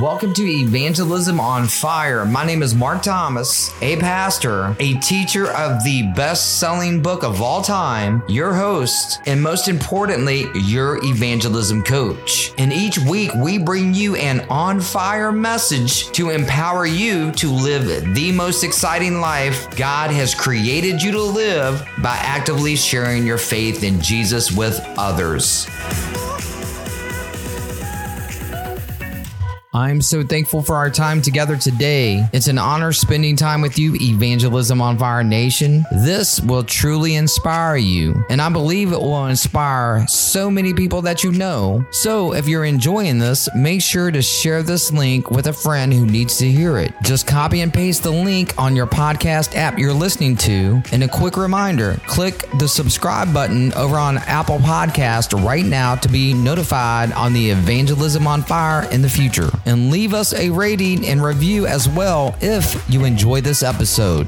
Welcome to Evangelism on Fire. My name is Mark Thomas, a pastor, a teacher of the best-selling book of all time, your host, and most importantly, your evangelism coach. And each week, we bring you an on-fire message to empower you to live the most exciting life God has created you to live by actively sharing your faith in Jesus with others. I'm so thankful for our time together today. It's an honor spending time with you, Evangelism on Fire Nation. This will truly inspire you, and I believe it will inspire so many people that you know. So if you're enjoying this, make sure to share this link with a friend who needs to hear it. Just copy and paste the link on your podcast app you're listening to. And a quick reminder, click the subscribe button over on Apple Podcast right now to be notified on the Evangelism on Fire in the future. And leave us a rating and review as well if you enjoy this episode.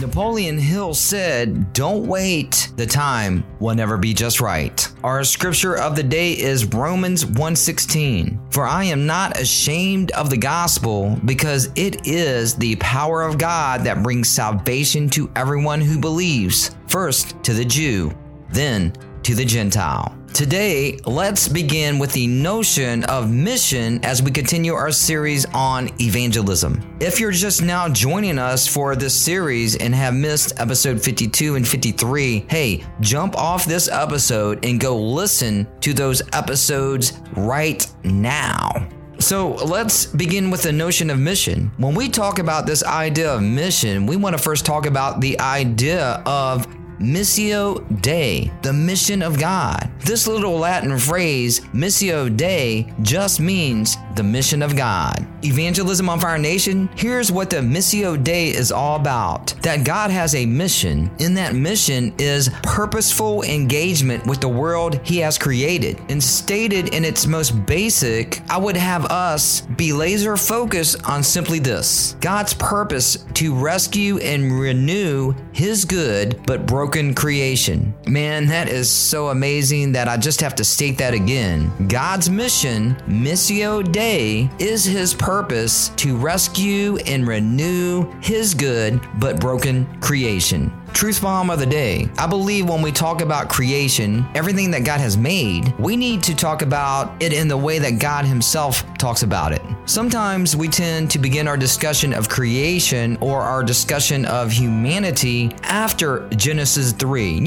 Napoleon Hill said, "Don't wait. The time will never be just right." Our scripture of the day is Romans 1:16. "For I am not ashamed of the gospel, because it is the power of God that brings salvation to everyone who believes, first to the Jew, then to the Gentile." Today, let's begin with the notion of mission as we continue our series on evangelism. If you're just now joining us for this series and have missed episode 52 and 53, hey, jump off this episode and go listen to those episodes right now. So let's begin with the notion of mission. When we talk about this idea of mission, we want to first talk about the idea of Missio Dei, the mission of God. This little Latin phrase, Missio Dei, just means the mission of God. Evangelism on Fire Nation, here's what the Missio Dei is all about. That God has a mission, and that mission is purposeful engagement with the world He has created. And stated in its most basic, I would have us be laser focused on simply this: God's purpose to rescue and renew His good but broken creation. Man, that is so amazing that I just have to state that again. God's mission, Missio Dei, is His purpose to rescue and renew His good but broken creation. Truth bomb of the day. I believe when we talk about creation, everything that God has made, we need to talk about it in the way that God Himself talks about it. Sometimes we tend to begin our discussion of creation or our discussion of humanity after Genesis 3,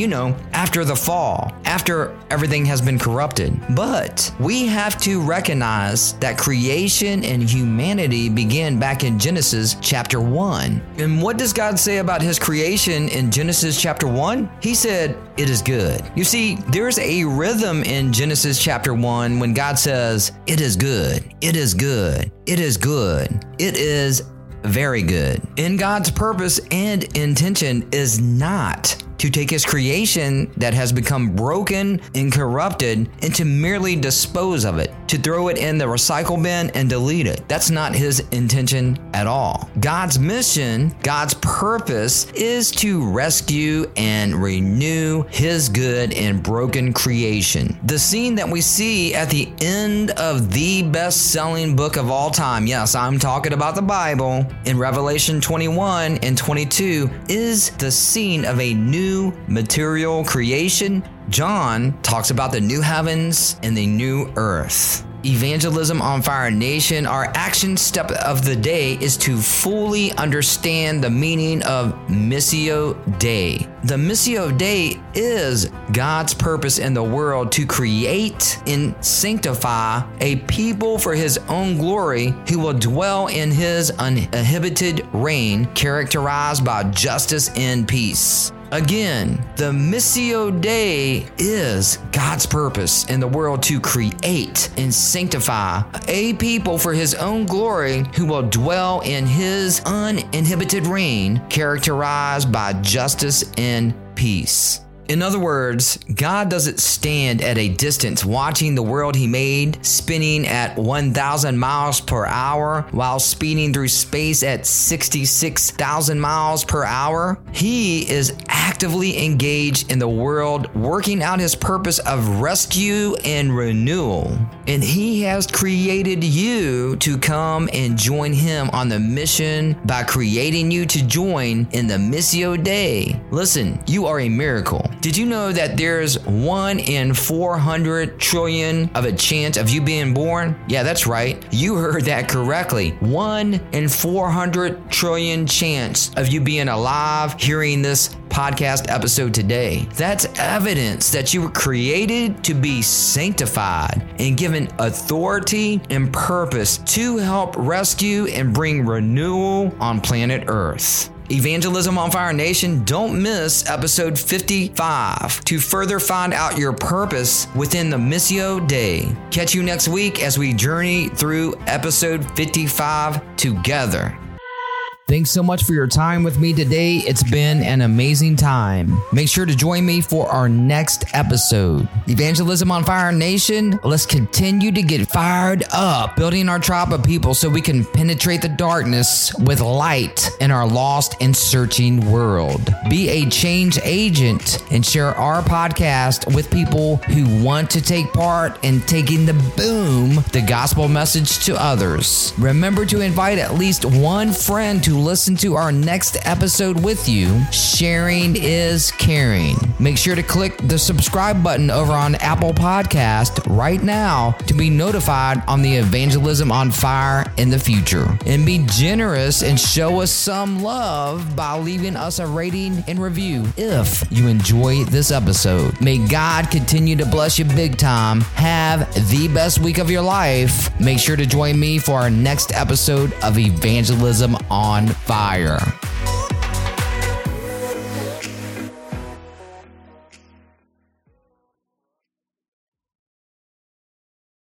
after the fall, after everything has been corrupted. But we have to recognize that creation and humanity began back in Genesis chapter 1. And what does God say about His creation in Genesis chapter 1? He said, "It is good." You see, there's a rhythm in Genesis chapter 1 when God says, "It is good, it is good, it is good, it is very good." And God's purpose and intention is not to take His creation that has become broken and corrupted and to merely dispose of it, to throw it in the recycle bin and delete it. That's not His intention at all. God's mission, God's purpose, is to rescue and renew His good and broken creation. The scene that we see at the end of the best-selling book of all time, yes, I'm talking about the Bible, in Revelation 21 and 22, is the scene of a new material creation. John talks about the new heavens and the new earth. Evangelism on Fire Nation, our action step of the day is to fully understand the meaning of Missio Dei. The Missio Dei is God's purpose in the world to create and sanctify a people for His own glory who will dwell in His uninhibited reign, characterized by justice and peace. Again, the Missio Dei is God's purpose in the world to create and sanctify a people for His own glory who will dwell in His uninhibited reign, characterized by justice and peace. In other words, God doesn't stand at a distance watching the world he made spinning at 1,000 miles per hour while speeding through space at 66,000 miles per hour. He is actively engaged in the world, working out his purpose of rescue and renewal. And he has created you to come and join him on the mission by creating you to join in the Missio Dei. Listen, you are a miracle. Did you know that there's 1 in 400 trillion of a chance of you being born? Yeah, that's right. You heard that correctly. 1 in 400 trillion chance of you being alive hearing this podcast episode today. That's evidence that you were created to be sanctified and given authority and purpose to help rescue and bring renewal on planet Earth. Evangelism on Fire Nation, don't miss episode 55 to further find out your purpose within the Missio Dei. Catch you next week as we journey through episode 55 together. Thanks so much for your time with me today. It's been an amazing time. Make sure to join me for our next episode. Evangelism on Fire Nation, let's continue to get fired up, building our tribe of people so we can penetrate the darkness with light in our lost and searching world. Be a change agent and share our podcast with people who want to take part in taking the boom, the gospel message to others. Remember to invite at least one friend to listen to our next episode with you. Sharing is caring. Make sure to click the subscribe button over on Apple Podcast right now to be notified on the Evangelism on Fire in the future. And be generous and show us some love by leaving us a rating and review if you enjoy this episode. May God continue to bless you big time. Have the best week of your life. Make sure to join me for our next episode of Evangelism on Fire.